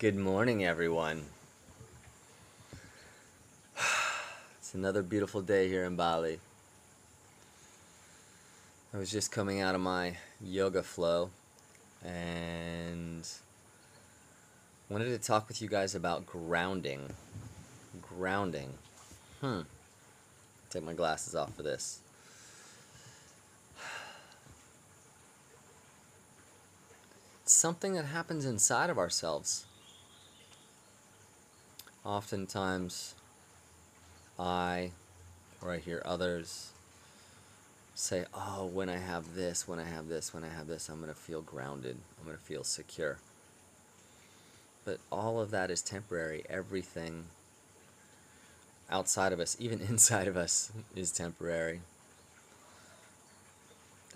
Good morning, everyone. It's another beautiful day here in Bali. I was just coming out of my yoga flow and wanted to talk with you guys about grounding. Grounding. Take my glasses off for this. It's something that happens inside of ourselves. Oftentimes, I hear others say, oh, when I have this, I'm going to feel grounded, I'm going to feel secure. But all of that is temporary. Everything outside of us, even inside of us, is temporary.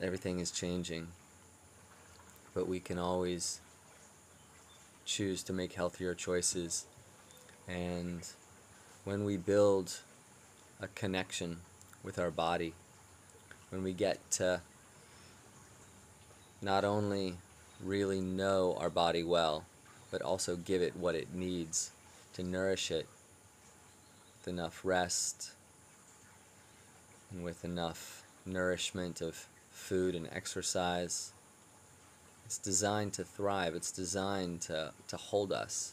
Everything is changing. But we can always choose to make healthier choices. And when we build a connection with our body, when we get to not only really know our body well, but also give it what it needs to nourish it with enough rest and with enough nourishment of food and exercise, it's designed to thrive, it's designed to hold us.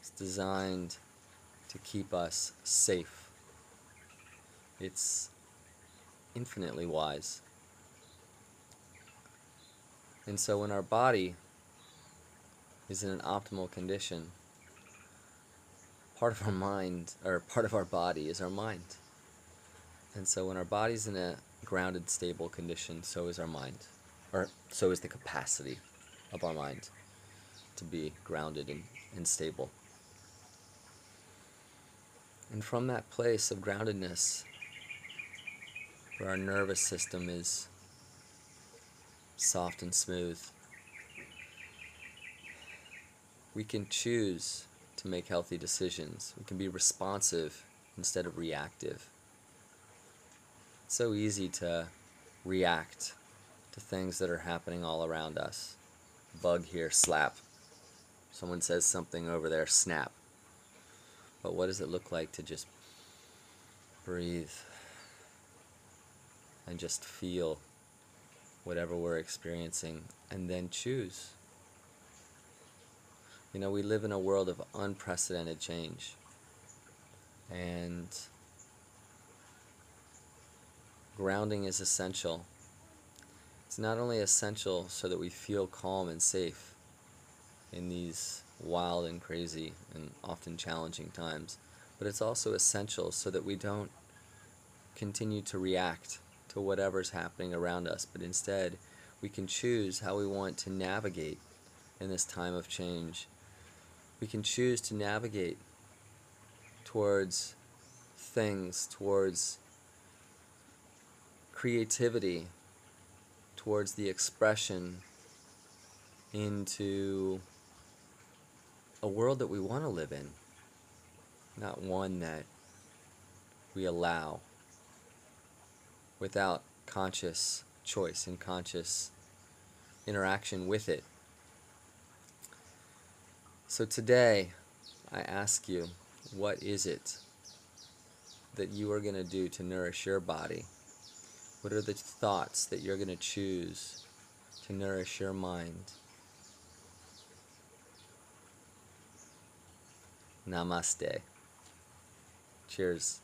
It's designed to keep us safe. It's infinitely wise. And so when our body is in an optimal condition, part of our body is our mind. And so when our body's in a grounded, stable condition, so is our mind, or so is the capacity of our mind to be grounded and stable. And from that place of groundedness, where our nervous system is soft and smooth, we can choose to make healthy decisions. We can be responsive instead of reactive. It's so easy to react to things that are happening all around us. Bug here, slap. Someone says something over there, snap. But what does it look like to just breathe and just feel whatever we're experiencing and then choose? You know, we live in a world of unprecedented change, and grounding is essential. It's not only essential so that we feel calm and safe in these wild and crazy and often challenging times, but it's also essential so that we don't continue to react to whatever's happening around us, but instead we can choose how we want to navigate in this time of change. We can choose to navigate towards things, towards creativity, towards the expression, into a world that we want to live in, not one that we allow without conscious choice and conscious interaction with it. So today, I ask you, what is it that you are going to do to nourish your body? What are the thoughts that you're going to choose to nourish your mind? Namaste. Cheers.